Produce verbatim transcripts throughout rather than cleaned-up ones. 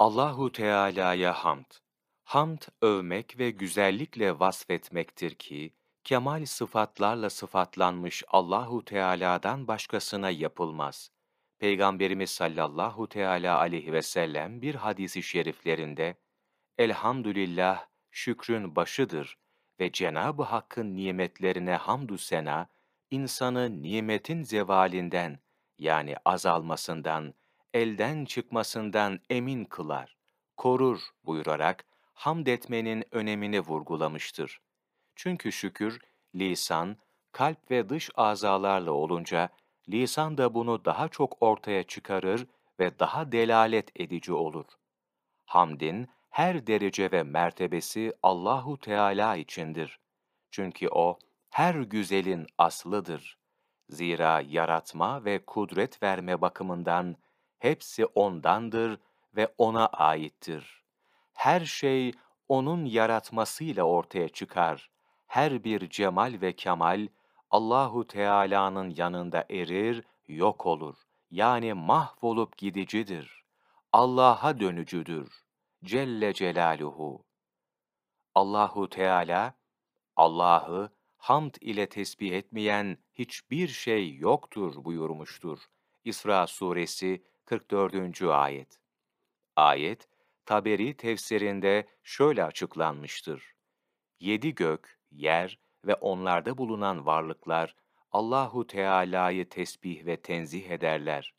Allahu Teala'ya hamd. Hamd övmek ve güzellikle vasfetmektir ki kemal sıfatlarla sıfatlanmış Allahu Teala'dan başkasına yapılmaz. Peygamberimiz sallallahu teala aleyhi ve sellem bir hadis-i şeriflerinde "Elhamdülillah şükrün başıdır ve Cenab-ı Hakk'ın nimetlerine hamdü sena insanı nimetin zevalinden yani azalmasından, elden çıkmasından emin kılar, korur" buyurarak hamd etmenin önemini vurgulamıştır. Çünkü şükür, lisan, kalp ve dış azalarla olunca, lisan da bunu daha çok ortaya çıkarır ve daha delalet edici olur. Hamdin her derece ve mertebesi Allahu Teala içindir. Çünkü O, her güzelin aslıdır. Zira yaratma ve kudret verme bakımından hepsi O'ndandır ve O'na aittir. Her şey O'nun yaratmasıyla ortaya çıkar. Her bir cemal ve kemal Allahu Teala'nın yanında erir, yok olur. Yani mahvolup gidicidir. Allah'a dönücüdür. Celle Celaluhu. Allahu Teala, Allah'ı hamd ile tesbih etmeyen hiçbir şey yoktur buyurmuştur. İsra Suresi kırk dördüncü ayet. Ayet, Taberi tefsirinde şöyle açıklanmıştır. Yedi gök, yer ve onlarda bulunan varlıklar Allahu Teala'yı tesbih ve tenzih ederler.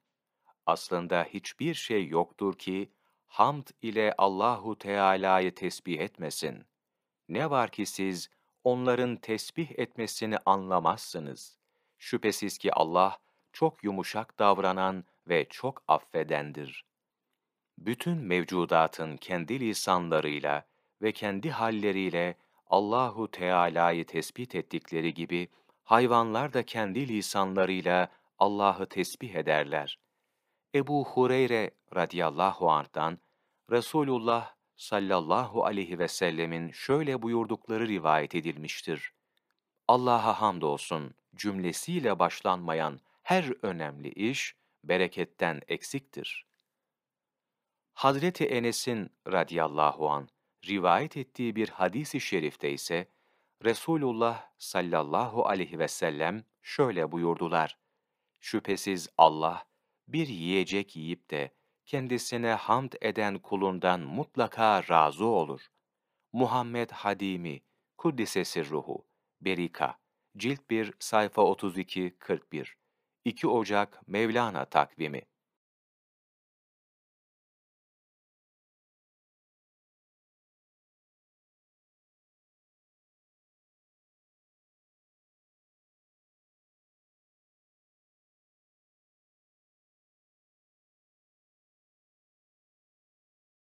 Aslında hiçbir şey yoktur ki hamd ile Allahu Teala'yı tesbih etmesin. Ne var ki siz onların tesbih etmesini anlamazsınız. Şüphesiz ki Allah çok yumuşak davranan ve çok affedendir. Bütün mevcudatın kendi lisanlarıyla ve kendi halleriyle Allahu Teala'yı tesbih ettikleri gibi hayvanlar da kendi lisanlarıyla Allah'ı tesbih ederler. Ebu Hureyre radıyallahu anh'tan Resulullah sallallahu aleyhi ve sellemin şöyle buyurdukları rivayet edilmiştir. Allah'a hamdolsun cümlesiyle başlanmayan her önemli iş bereketten eksiktir. Hazreti Enes'in radıyallahu anh rivayet ettiği bir hadis-i şerifte ise Resulullah sallallahu aleyhi ve sellem şöyle buyurdular. Şüphesiz Allah bir yiyecek yiyip de kendisine hamd eden kulundan mutlaka razı olur. Muhammed Hadimi, Kuddisesirruhu, Berika, Cilt bir, sayfa otuz iki kırk bir, iki Ocak Mevlana takvimi.